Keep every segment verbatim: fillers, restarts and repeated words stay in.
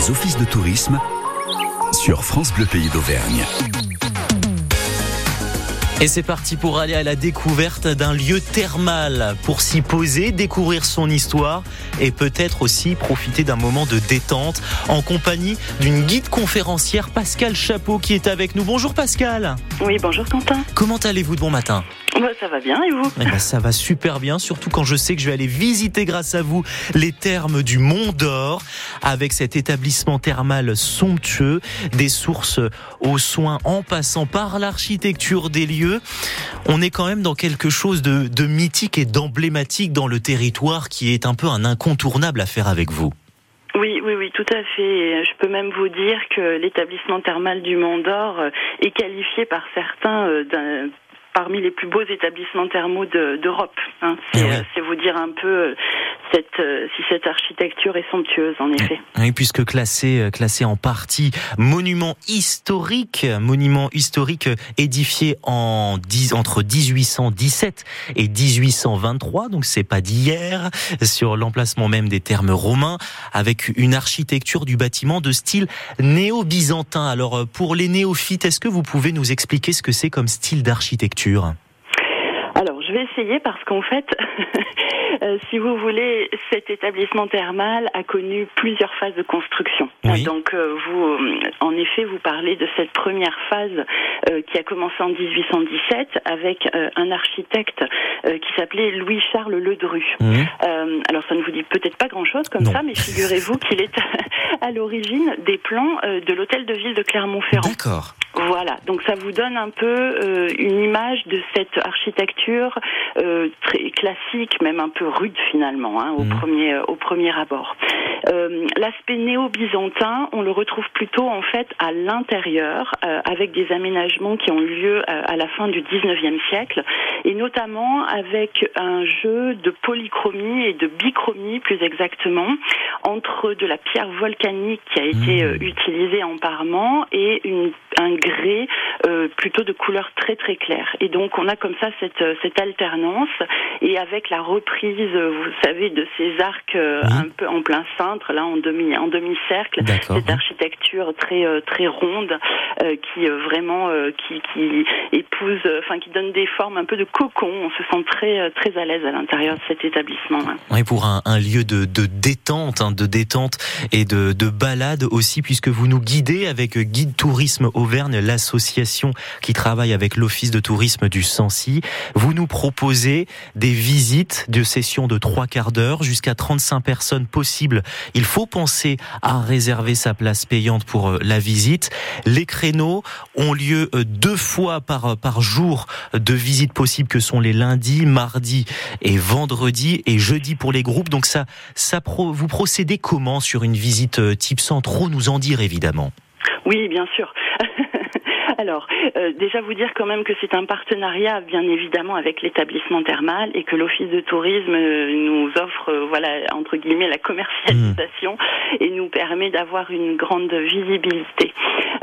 des offices de tourisme sur France Bleu Pays d'Auvergne. Et c'est parti pour aller à la découverte d'un lieu thermal, pour s'y poser, découvrir son histoire et peut-être aussi profiter d'un moment de détente en compagnie d'une guide conférencière, Pascale Chapeau, qui est avec nous. Bonjour Pascale. Oui, bonjour Quentin. Comment allez-vous de bon matin? Bah, ça va bien, et vous? Bah, ça va super bien, surtout quand je sais que je vais aller visiter grâce à vous les thermes du Mont d'Or, avec cet établissement thermal somptueux, des sources aux soins en passant par l'architecture des lieux. On est quand même dans quelque chose de, de mythique et d'emblématique dans le territoire qui est un peu un incontournable à faire avec vous. Oui, oui, oui, tout à fait. Je peux même vous dire que l'établissement thermal du Mont d'Or est qualifié par certains d'un, parmi les plus beaux établissements thermaux de, d'Europe. Hein. C'est, ouais. c'est vous dire un peu cette, si cette architecture est somptueuse, en effet. Oui, puisque classé, classé en partie monument historique, monument historique édifié en dix, entre dix-huit cent dix-sept et dix-huit cent vingt-trois, donc c'est pas d'hier, sur l'emplacement même des thermes romains, avec une architecture du bâtiment de style néo-byzantin. Alors, pour les néophytes, est-ce que vous pouvez nous expliquer ce que c'est comme style d'architecture ? Alors, je vais essayer parce qu'en fait, euh, si vous voulez, cet établissement thermal a connu plusieurs phases de construction. Oui. Donc, euh, vous, en effet, vous parlez de cette première phase euh, qui a commencé en dix-huit cent dix-sept avec euh, un architecte euh, qui s'appelait Louis-Charles Ledru. Mmh. Euh, alors, ça ne vous dit peut-être pas grand-chose comme non. ça, mais figurez-vous qu'il est à l'origine des plans euh, de l'hôtel de ville de Clermont-Ferrand. D'accord. Voilà, donc ça vous donne un peu euh, une image de cette architecture euh, très classique, même un peu rude finalement, hein, au mmh. premier euh, au premier abord. Euh, l'aspect néo-byzantin, on le retrouve plutôt en fait à l'intérieur, euh, avec des aménagements qui ont lieu euh, à la fin du dix-neuvième siècle, et notamment avec un jeu de polychromie et de bichromie plus exactement, entre de la pierre volcanique qui a été euh, utilisée en parement et une, un grès euh, plutôt de couleur très très claire. Et donc on a comme ça cette, cette alternance, et avec la reprise, vous savez, de ces arcs euh, oui. un peu en plein cintre, là en demi en demi-cercle, D'accord. cette architecture très très ronde euh, qui euh, vraiment euh, qui qui épouse, enfin euh, qui donne des formes un peu de cocon. On se sent très très à l'aise à l'intérieur de cet établissement. Hein. Oui, pour un, un lieu de, de détente, hein, de détente et de, de balade aussi, puisque vous nous guidez avec Guide Tourisme Auvergne, l'association qui travaille avec l'Office de tourisme du Sancy. Vous nous proposez des visites de sessions de trois quarts d'heure, jusqu'à trente-cinq personnes possibles. Il faut penser à réserver sa place payante pour la visite. Les créneaux ont lieu deux fois par, par jour de visite possible, que sont les lundis, mardis et vendredis, et jeudi pour les groupes. Donc ça, ça pro, vous procédez comment sur une visite type, sans trop nous en dire évidemment? Oui, bien sûr. Alors, euh, déjà vous dire quand même que c'est un partenariat, bien évidemment, avec l'établissement thermal, et que l'Office de tourisme euh, nous offre, euh, voilà, entre guillemets, la commercialisation mmh. et nous permet d'avoir une grande visibilité.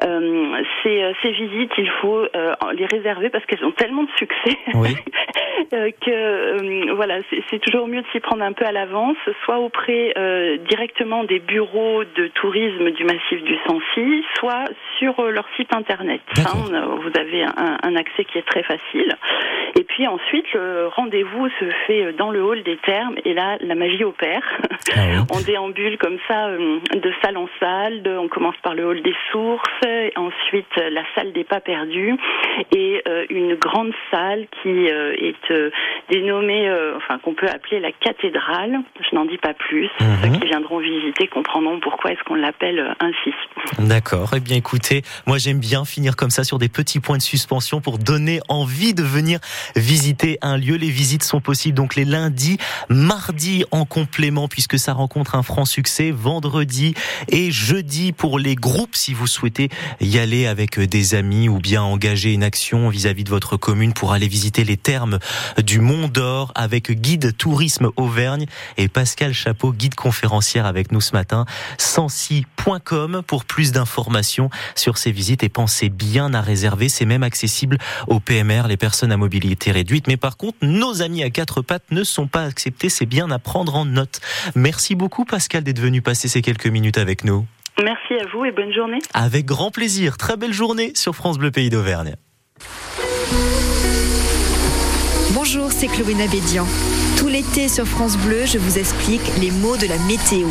Euh, ces, euh, ces visites, il faut euh, les réserver parce qu'elles ont tellement de succès oui. euh, que euh, voilà, c'est, c'est toujours mieux de s'y prendre un peu à l'avance, soit auprès euh, directement des bureaux de tourisme du massif du Sancy, soit sur euh, leur site internet. Vous avez un, un accès qui est très facile. Et puis ensuite, le rendez-vous se fait dans le hall des thermes, et là, la magie opère. Ah oui. On déambule comme ça de salle en salle. De, on commence par le hall des sources, ensuite la salle des pas perdus, et euh, une grande salle qui euh, est euh, dénommée, euh, enfin qu'on peut appeler la cathédrale. Je n'en dis pas plus. Mm-hmm. Ceux qui viendront visiter comprendront pourquoi est-ce qu'on l'appelle ainsi. D'accord. Eh bien, écoutez, moi j'aime bien finir comme ça sur des petits points de suspension pour donner envie de venir visiter un lieu. Les visites sont possibles donc les lundis, mardis en complément, puisque ça rencontre un franc succès, vendredi et jeudi pour les groupes, si vous souhaitez y aller avec des amis ou bien engager une action vis-à-vis de votre commune pour aller visiter les thermes du Mont d'Or avec Guide Tourisme Auvergne et Pascale Chapeau, guide conférencière avec nous ce matin. sancy point com pour plus d'informations sur ces visites, et pensez bien à réserver, c'est même accessible aux P M R, les personnes à mobilité réduite. Mais par contre, nos amis à quatre pattes ne sont pas acceptés, c'est bien à prendre en note. Merci beaucoup Pascale d'être venu passer ces quelques minutes avec nous. Merci. vous et bonne journée. Avec grand plaisir. Très belle journée sur France Bleu Pays d'Auvergne. Bonjour, c'est Chloé Nabédian. Tout l'été sur France Bleu, je vous explique les mots de la météo.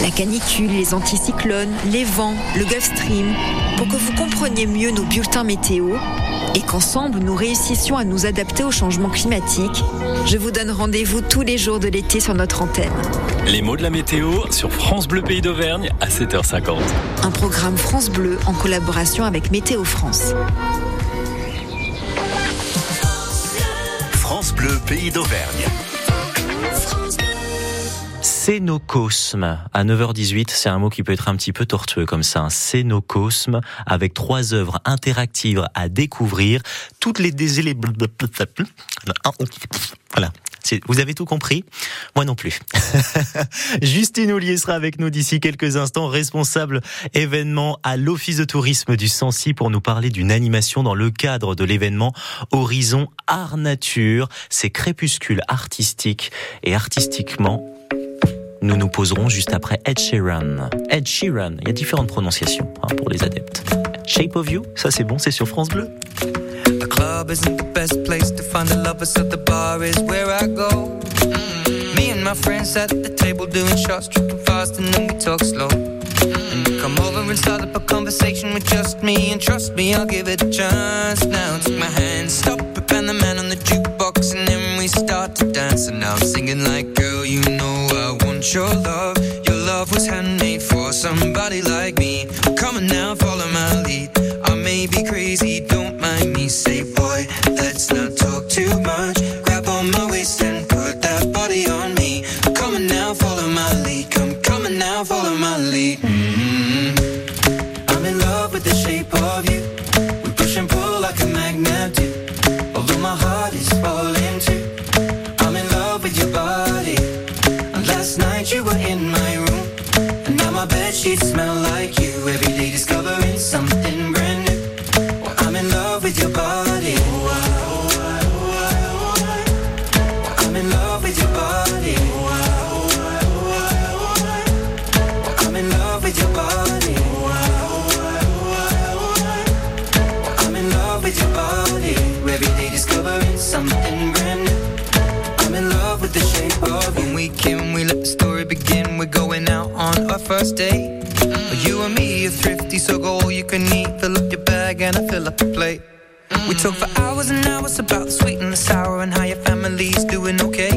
La canicule, les anticyclones, les vents, le Gulf Stream, pour que vous compreniez mieux nos bulletins météo et qu'ensemble nous réussissions à nous adapter au changement climatique. Je vous donne rendez-vous tous les jours de l'été sur notre antenne. Les mots de la météo sur France Bleu Pays d'Auvergne à sept heures cinquante. Un programme France Bleu en collaboration avec Météo France. France Bleu Pays d'Auvergne. Scénocosme, à neuf heures dix-huit, c'est un mot qui peut être un petit peu tortueux comme ça, un scénocosme, avec trois œuvres interactives à découvrir, toutes les... Voilà. Vous avez tout compris ? Moi non plus. Justine Ollier sera avec nous d'ici quelques instants, responsable événement à l'Office de tourisme du Sancy pour nous parler d'une animation dans le cadre de l'événement Horizon Art Nature. Ces crépuscules artistiques et artistiquement, nous nous poserons juste après Ed Sheeran. Ed Sheeran, il y a différentes prononciations hein, pour les adeptes. Shape of You, ça c'est bon, c'est sur France Bleu. The club isn't the best place to find the lovers, so the bar is where I go. Mm-hmm. Me and my friends at the table doing shots, tripping fast and then we talk slow. Mm-hmm. And you come over and start up a conversation with just me, and trust me, I'll give it a chance. Now take my hand, stop it, and the man on the jukebox, and then we start to dance. And now I'm singing like, girl, you know I want your love. Your love was handmade for somebody like me. Come on now, follow my lead. I may be crazy, don't mind me. Say, boy, let's not talk too much. Grab on my waist and put that body on me. Come on now, follow my lead. Come, come on now, follow my lead. Mm-hmm. I'm in love with the shape of you. We push and pull like a magnet do. Although my heart is falling too. I'm in love with your body. And last night you were in my room. And now my bedsheets smell like you. Every day discovering something brand new. With your body, oh, I, oh, I, oh, I, oh, I. I'm in love with your body, oh, I, oh, I, oh, I, oh, I. I'm in love with your body, oh, I, oh, I, oh, I, oh, I. I'm in love with your body. Every day discovering something brand new. I'm in love with the shape of you. When we came, we let the story begin. We're going out on our first date. Mm. You and me are thrifty, so go all you can eat. Fill up your bag and I fill up the plate. We talk for hours and hours about the sweet and the sour and how your family's doing okay.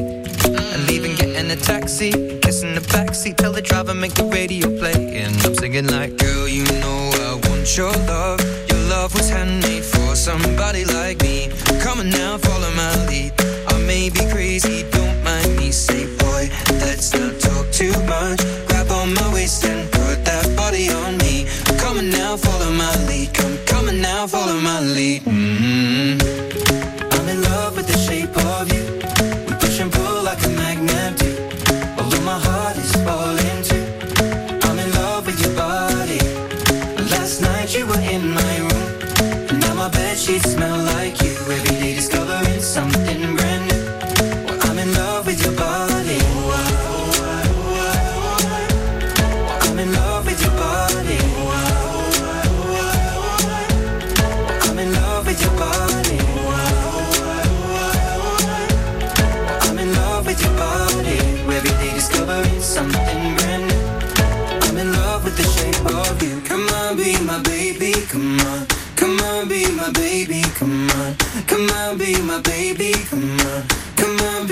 And leaving, getting a taxi, kissing the backseat, tell the driver make the radio play. And I'm singing like, girl, you know I want your love. Your love was handmade for somebody like me. Come on now, follow my lead. I may be crazy, don't mind me. Say, boy, let's not talk too much. Grab on my waist and put that body on me. Come on now, follow my lead. Come, come on now, follow my lead. Mm-hmm. I'm in love with the shape of you. We push and pull like a magnet do. Although my heart is falling too. I'm in love with your body. Last night you were in my room. And now my bedsheets smell like you. Every day discovering something brand new. Well, I'm in love with your body. Oh, I, oh, I, oh, I, oh, I. I'm in love with your body. Oh, I, oh, I, oh, I, oh, I. I'm in love with your body. Oh, I, oh, I, oh, I, oh, I. I'm in love with your body. Every day discovering something brand new. I'm in love with the shape of you. Come on, be my baby, come on. Come on, be my baby, come on. Come on, be my baby, come on. Come on,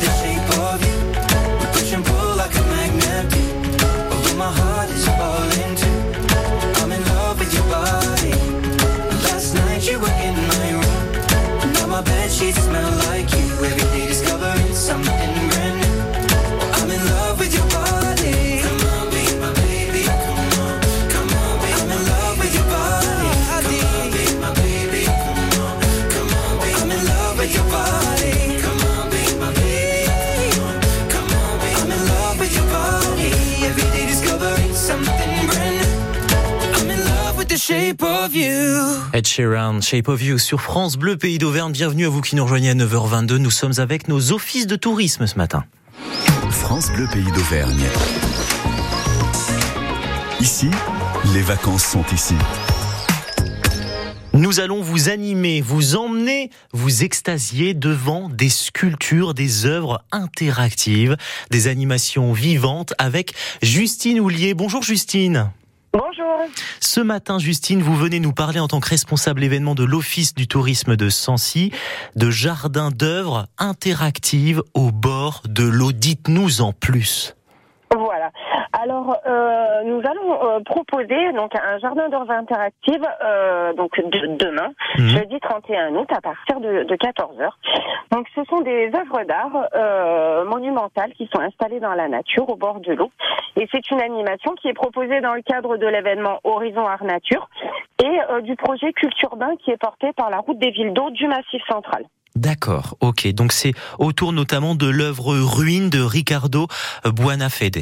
the shape of you. We push and pull like a magnet do. Although my heart is falling too. I'm in love with your body. Last night you were in my room. My bedsheets smell like you. Every day discovering something brand new. I'm in love with your body. shape of you. Ed Sheeran, Shape of You sur France Bleu Pays d'Auvergne. Bienvenue à vous qui nous rejoignez à neuf heures vingt-deux. Nous sommes avec nos offices de tourisme ce matin. France Bleu Pays d'Auvergne. Ici, les vacances sont ici. Nous allons vous animer, vous emmener, vous extasier devant des sculptures, des œuvres interactives, des animations vivantes avec Justine Houllier. Bonjour Justine. Bonjour. Ce matin, Justine, vous venez nous parler en tant que responsable événement de l'Office du tourisme de Sancy, de jardins d'œuvres interactives au bord de l'eau. Dites-nous en plus. Voilà. Alors, euh, nous allons euh, proposer donc un jardin d'œuvres interactives euh, donc de, demain, mmh. jeudi trente et un août, à partir de, de quatorze heures. Donc, ce sont des œuvres d'art euh, monumentales qui sont installées dans la nature, au bord de l'eau. Et c'est une animation qui est proposée dans le cadre de l'événement Horizon Art Nature et euh, du projet Culture Bain qui est porté par la route des villes d'eau du Massif Central. D'accord, ok. Donc, c'est autour notamment de l'œuvre Ruine de Ricardo Buenafede.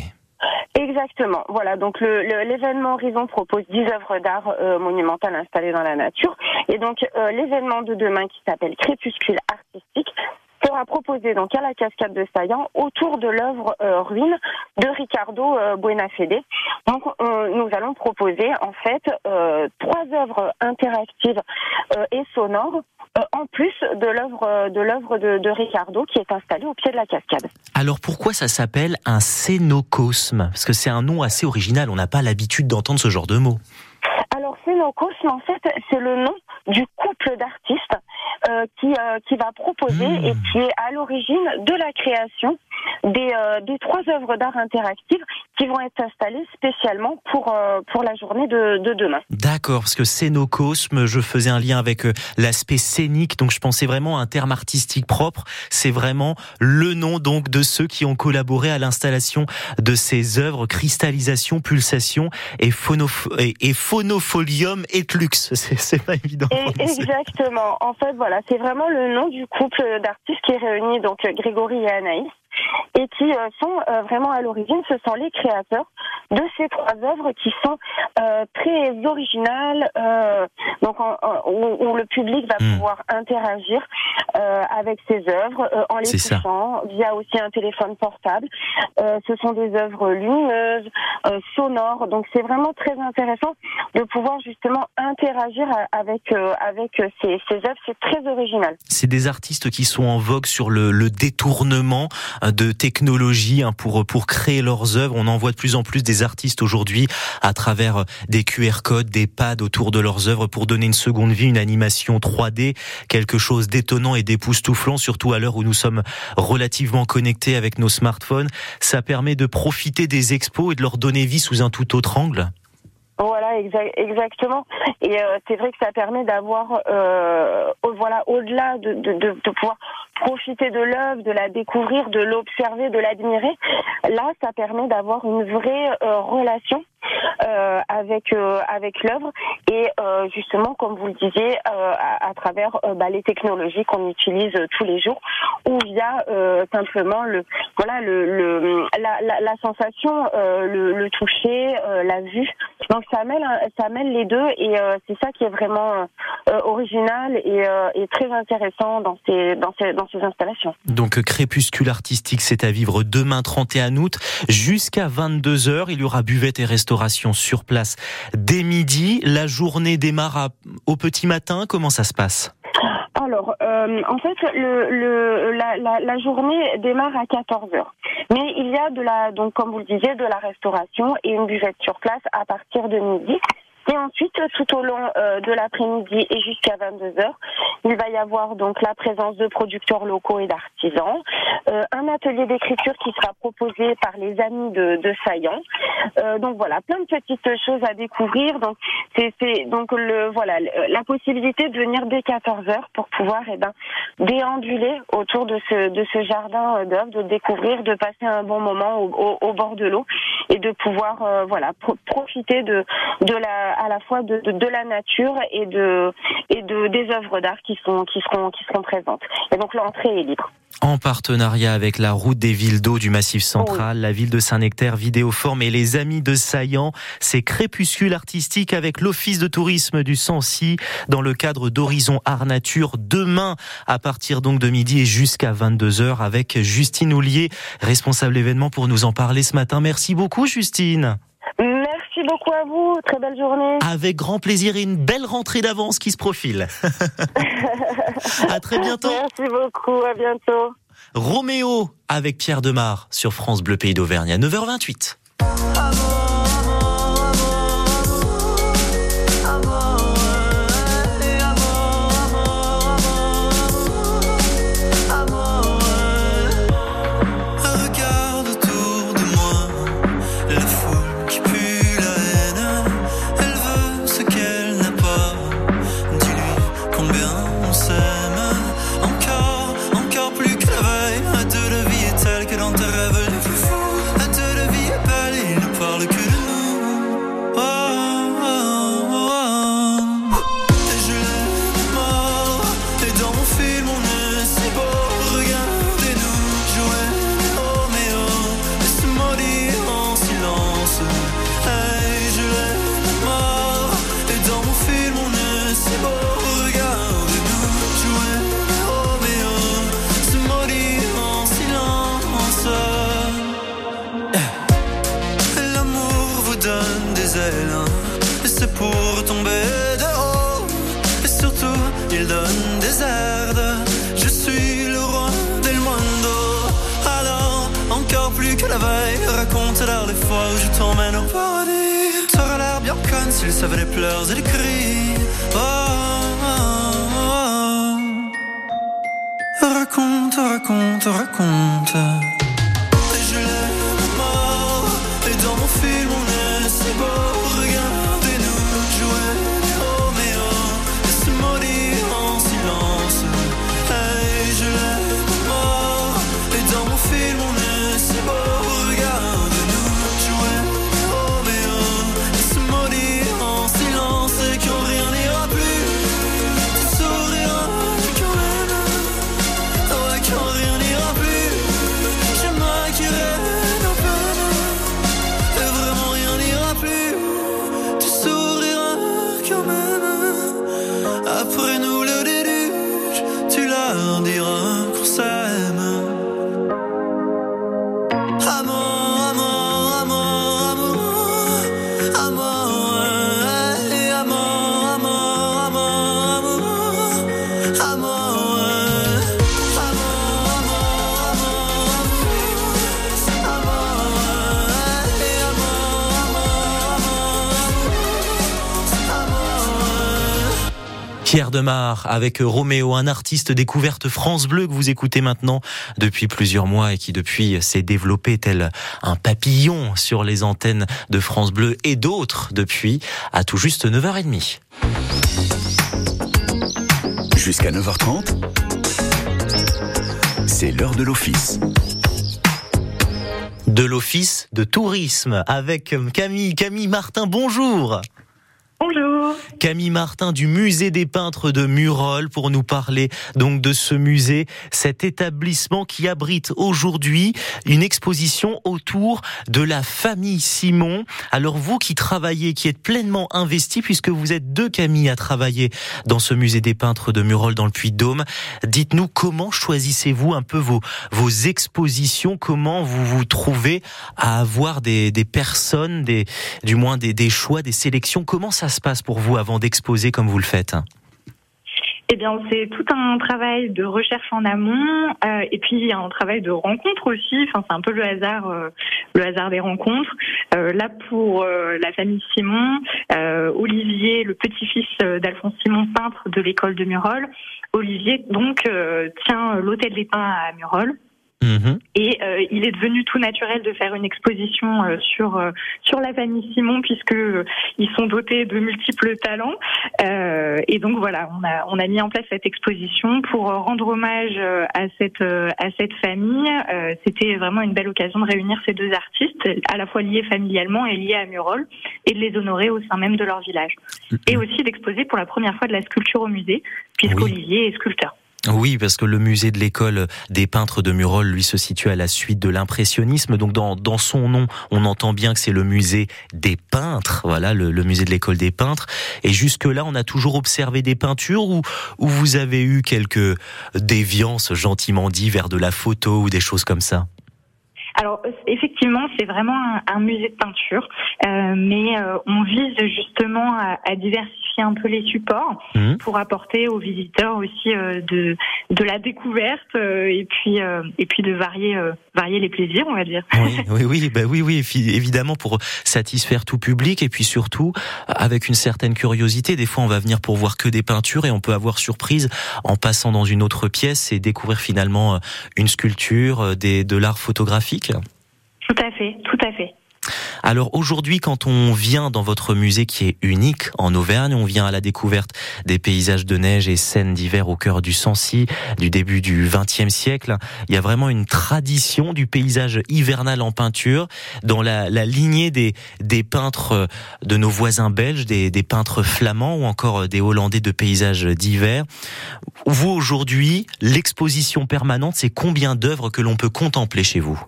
Exactement, voilà, donc le, le, l'événement Horizon propose dix œuvres d'art euh, monumentales installées dans la nature, et donc euh, l'événement de demain qui s'appelle Crépuscule artistique sera proposé donc à la cascade de Saillans autour de l'œuvre euh, Ruine de Ricardo euh, Buenafede. Donc on, nous allons proposer en fait euh, trois œuvres interactives euh, et sonores euh, en plus de l'œuvre de l'œuvre de, de Ricardo qui est installée au pied de la cascade. Alors pourquoi ça s'appelle un scénocosme ? Parce que c'est un nom assez original, on n'a pas l'habitude d'entendre ce genre de mot. Alors Scénocosme, en fait, c'est le nom du couple d'artistes euh, qui euh, qui va proposer mmh. et qui est à l'origine de la création des euh, des trois œuvres d'art interactives qui vont être installées spécialement pour euh, pour la journée de de demain. D'accord, parce que Scénocosme, je faisais un lien avec euh, l'aspect scénique, donc je pensais vraiment à un terme artistique propre. C'est vraiment le nom donc de ceux qui ont collaboré à l'installation de ces œuvres Cristallisation, Pulsation et Phonof- et, et Phonofolium et Lux. C'est, c'est pas évident. Et, exactement. En fait, voilà, c'est vraiment le nom du couple d'artistes qui est réuni, donc Grégory et Anaïs, et qui euh, sont euh, vraiment à l'origine, ce sont les créateurs de ces trois œuvres qui sont euh, très originales, euh, donc en, en, où, où le public va mmh. pouvoir interagir euh, avec ces œuvres euh, en les touchant via aussi un téléphone portable. Euh, ce sont des œuvres lumineuses, euh, sonores, donc c'est vraiment très intéressant de pouvoir justement interagir avec euh, avec ces, ces œuvres, c'est très original. C'est des artistes qui sont en vogue sur le, le détournement de technologie hein, pour, pour créer leurs œuvres. On en voit de plus en plus des artistes aujourd'hui à travers des Q R codes, des pads autour de leurs œuvres pour donner une seconde vie, une animation trois D, quelque chose d'étonnant et d'époustouflant, surtout à l'heure où nous sommes relativement connectés avec nos smartphones. Ça permet de profiter des expos et de leur donner vie sous un tout autre angle. Voilà, exa- exactement. Et euh, c'est vrai que ça permet d'avoir, euh, voilà, au-delà de, de, de, de pouvoir profiter de l'œuvre, de la découvrir, de l'observer, de l'admirer. Là, ça permet d'avoir une vraie euh, relation euh, avec euh, avec l'œuvre et euh, justement, comme vous le disiez, euh, à, à travers euh, bah, les technologies qu'on utilise euh, tous les jours, ou via euh, simplement le voilà le, le la, la, la sensation, euh, le, le toucher, euh, la vue. Donc ça mêle ça mêle les deux et euh, c'est ça qui est vraiment euh, original et, euh, et très intéressant dans ces dans ces dans ces installations. Donc Crépuscule artistique, c'est à vivre demain trente et un août jusqu'à vingt-deux heures. Il y aura buvette et restauration sur place dès midi. La journée démarre à, au petit matin. Comment ça se passe ? Alors, euh, en fait, le, le, la, la, la journée démarre à quatorze heures. Mais il y a de la, donc comme vous le disiez, de la restauration et une buvette sur place à partir de midi. Et ensuite, tout au long euh, de l'après-midi et jusqu'à vingt-deux heures, il va y avoir donc la présence de producteurs locaux et d'artisans, euh, un atelier d'écriture qui sera proposé par les amis de, de Saillans. Euh, donc voilà, plein de petites choses à découvrir. Donc c'est, c'est donc le voilà la possibilité de venir dès quatorze heures pour pouvoir eh ben déambuler autour de ce de ce jardin d'œuvres, de découvrir, de passer un bon moment au, au, au bord de l'eau et de pouvoir euh, voilà pro- profiter de de la à la la fois de, de, de la nature et de et de des œuvres d'art qui sont qui seront qui seront présentes. Et donc l'entrée est libre. En partenariat avec la route des villes d'eau du Massif central, oui. La ville de Saint-Nectaire, Vidéoforme et les amis de Saillans, ces crépuscules artistiques avec l'office de tourisme du Sancy dans le cadre d'Horizon Art Nature demain à partir donc de midi et jusqu'à vingt-deux heures avec Justine Houllier, responsable événement pour nous en parler ce matin. Merci beaucoup Justine. Merci beaucoup à vous, très belle journée. Avec grand plaisir et une belle rentrée d'avance qui se profile. À très bientôt. Merci beaucoup, à bientôt. Roméo avec Pierre Demar sur France Bleu Pays d'Auvergne à neuf heures vingt-huit. Raconte-leur les fois où je t'emmène au paradis. T'auras l'air bien conne s'ils savent les pleurs et les cris. Oh, oh, oh, oh. Raconte, raconte, raconte. Et je l'aime mort. Et dans mon film on est si beau. Pierre Demar avec Roméo, un artiste découverte France Bleu que vous écoutez maintenant depuis plusieurs mois et qui depuis s'est développé tel un papillon sur les antennes de France Bleu et d'autres depuis à tout juste neuf heures trente. Jusqu'à neuf heures trente, c'est l'heure de l'office. De l'office de tourisme avec Camille, Camille Martin, bonjour. Bonjour. Camille Martin du musée des peintres de Murol pour nous parler donc de ce musée, cet établissement qui abrite aujourd'hui une exposition autour de la famille Simon. Alors vous qui travaillez, qui êtes pleinement investi puisque vous êtes deux Camille à travailler dans ce musée des peintres de Murol dans le Puy-de-Dôme, dites-nous comment choisissez-vous un peu vos, vos expositions, comment vous vous trouvez à avoir des, des personnes, des, du moins des, des choix, des sélections, comment ça se passe pour vous avant d'exposer comme vous le faites? Eh bien, c'est tout un travail de recherche en amont euh, et puis un travail de rencontre aussi. Enfin, c'est un peu le hasard, euh, le hasard des rencontres. Euh, là, pour euh, la famille Simon, euh, Olivier, le petit-fils d'Alphonse Simon, peintre de l'école de Murol, Olivier donc euh, tient l'hôtel des Pins à Murol. Mmh. Et euh, il est devenu tout naturel de faire une exposition euh, sur euh, sur la famille Simon, puisque euh, ils sont dotés de multiples talents. Euh, et donc voilà, on a on a mis en place cette exposition pour rendre hommage euh, à cette euh, à cette famille. Euh, c'était vraiment une belle occasion de réunir ces deux artistes, à la fois liés familialement et liés à Murol, et de les honorer au sein même de leur village. Mmh. Et aussi d'exposer pour la première fois de la sculpture au musée, puisqu'Olivier oui. est sculpteur. Oui, parce que le musée de l'école des peintres de Murol, lui, se situe à la suite de l'impressionnisme. Donc, dans, dans son nom, on entend bien que c'est le musée des peintres. Voilà, le, le musée de l'école des peintres. Et jusque-là, on a toujours observé des peintures où, où vous avez eu quelques déviances, gentiment dit, vers de la photo ou des choses comme ça? Alors effectivement, c'est vraiment un, un musée de peinture, euh, mais euh, on vise justement à, à diversifier un peu les supports mmh. pour apporter aux visiteurs aussi euh, de de la découverte euh, et puis euh, et puis de varier euh, varier les plaisirs, on va dire. Oui, oui, oui, bah oui, oui, évidemment, pour satisfaire tout public et puis surtout avec une certaine curiosité. Des fois, on va venir pour voir que des peintures et on peut avoir surprise en passant dans une autre pièce et découvrir finalement une sculpture, des de l'art photographique. Tout à fait, tout à fait. Alors aujourd'hui, quand on vient dans votre musée qui est unique en Auvergne, on vient à la découverte des paysages de neige et scènes d'hiver au cœur du Sancy du début du vingtième siècle. Il y a vraiment une tradition du paysage hivernal en peinture dans la, la lignée des, des peintres de nos voisins belges, des, des peintres flamands ou encore des Hollandais de paysages d'hiver. Vous aujourd'hui, l'exposition permanente, c'est combien d'œuvres que l'on peut contempler chez vous ?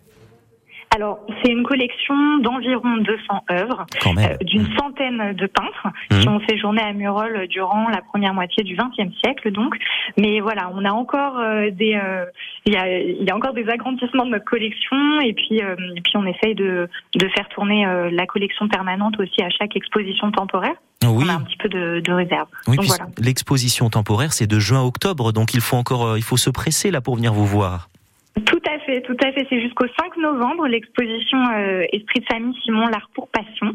Alors, c'est une collection d'environ deux cents œuvres, euh, d'une mmh. centaine de peintres mmh. qui ont séjourné à Murol durant la première moitié du vingtième siècle, donc. Mais voilà, on a encore euh, des, il euh, y a, il y a encore des agrandissements de notre collection, et puis, euh, et puis on essaye de de faire tourner euh, la collection permanente aussi à chaque exposition temporaire. Oui. On a un petit peu de, de réserve. Oui, donc, voilà. L'exposition temporaire, c'est de juin à octobre, donc il faut encore, euh, il faut se presser là pour venir vous voir. Tout à fait, tout à fait. C'est jusqu'au cinq novembre, l'exposition euh, Esprit de famille Simon, l'art pour passion.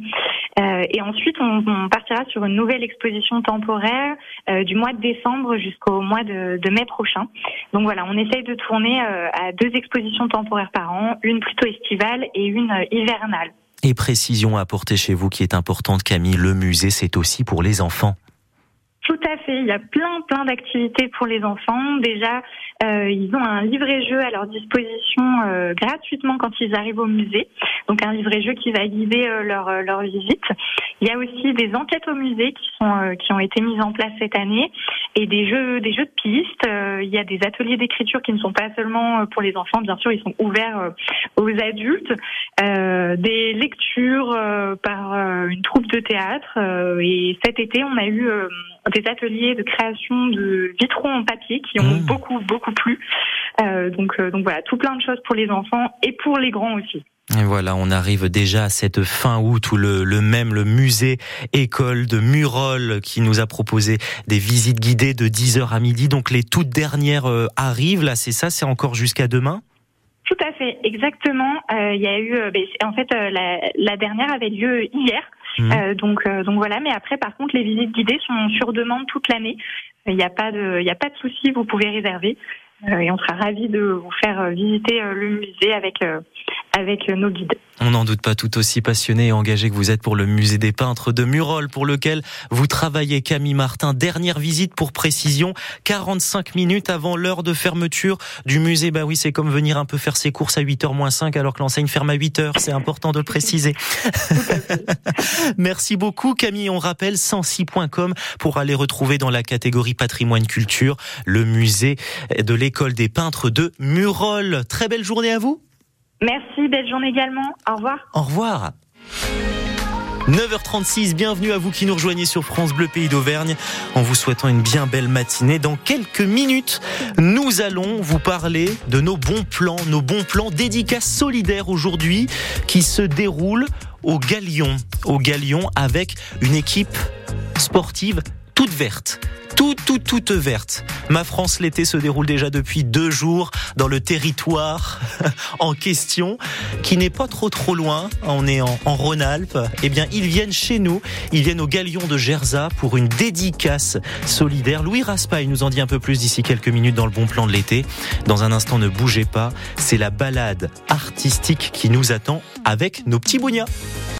Euh, et ensuite, on, on partira sur une nouvelle exposition temporaire euh, du mois de décembre jusqu'au mois de, de mai prochain. Donc voilà, on essaye de tourner euh, à deux expositions temporaires par an, une plutôt estivale et une euh, hivernale. Et précision à apporter chez vous qui est importante, Camille, le musée, c'est aussi pour les enfants. Tout à fait, il y a plein plein d'activités pour les enfants. Déjà, euh, ils ont un livret-jeu à leur disposition euh, gratuitement quand ils arrivent au musée. Donc un livret-jeu qui va guider euh, leur euh, leur visite. Il y a aussi des enquêtes au musée qui sont euh, qui ont été mises en place cette année et des jeux des jeux de piste. Euh, il y a des ateliers d'écriture qui ne sont pas seulement pour les enfants, bien sûr, ils sont ouverts euh, aux adultes. Euh, des lectures euh, par euh, une troupe de théâtre euh, et cet été on a eu euh, des ateliers de création de vitraux en papier qui ont mmh. beaucoup, beaucoup plu. Euh, donc, euh, donc voilà, tout plein de choses pour les enfants et pour les grands aussi. Et voilà, on arrive déjà à cette fin août où le, le même, le musée école de Murol qui nous a proposé des visites guidées de dix heures à midi. Donc les toutes dernières arrivent, là c'est ça, c'est encore jusqu'à demain ? Tout à fait, exactement. Euh, il y a eu, en fait, la, la dernière avait lieu hier. Mmh. Euh, donc, euh, donc voilà. Mais après, par contre, les visites guidées sont sur demande toute l'année. Il n'y a pas de, il n'y a pas de souci. Vous pouvez réserver euh, et on sera ravis de vous faire visiter euh, le musée avec euh, avec nos guides. On n'en doute pas, tout aussi passionné et engagé que vous êtes pour le musée des peintres de Murol, pour lequel vous travaillez, Camille Martin. Dernière visite pour précision, quarante-cinq minutes avant l'heure de fermeture du musée. Bah oui, c'est comme venir un peu faire ses courses à huit heures moins cinq alors que l'enseigne ferme à huit heures, c'est important de le préciser. Merci beaucoup Camille, on rappelle sancy point com pour aller retrouver dans la catégorie patrimoine culture le musée de l'école des peintres de Murol. Très belle journée à vous. Merci, belle journée également. Au revoir. Au revoir. neuf heures trente-six, bienvenue à vous qui nous rejoignez sur France Bleu Pays d'Auvergne, en vous souhaitant une bien belle matinée. Dans quelques minutes, nous allons vous parler de nos bons plans, nos bons plans dédicaces solidaires aujourd'hui, qui se déroulent au Galion, au Galion avec une équipe sportive toute verte. Tout, tout, toute verte. Ma France l'été se déroule déjà depuis deux jours dans le territoire en question, qui n'est pas trop trop loin. On est en, en Rhône-Alpes. Eh bien, ils viennent chez nous. Ils viennent au Galion de Gerza pour une dédicace solidaire. Louis Raspail nous en dit un peu plus d'ici quelques minutes dans le bon plan de l'été. Dans un instant, ne bougez pas. C'est la balade artistique qui nous attend avec nos petits bougnats.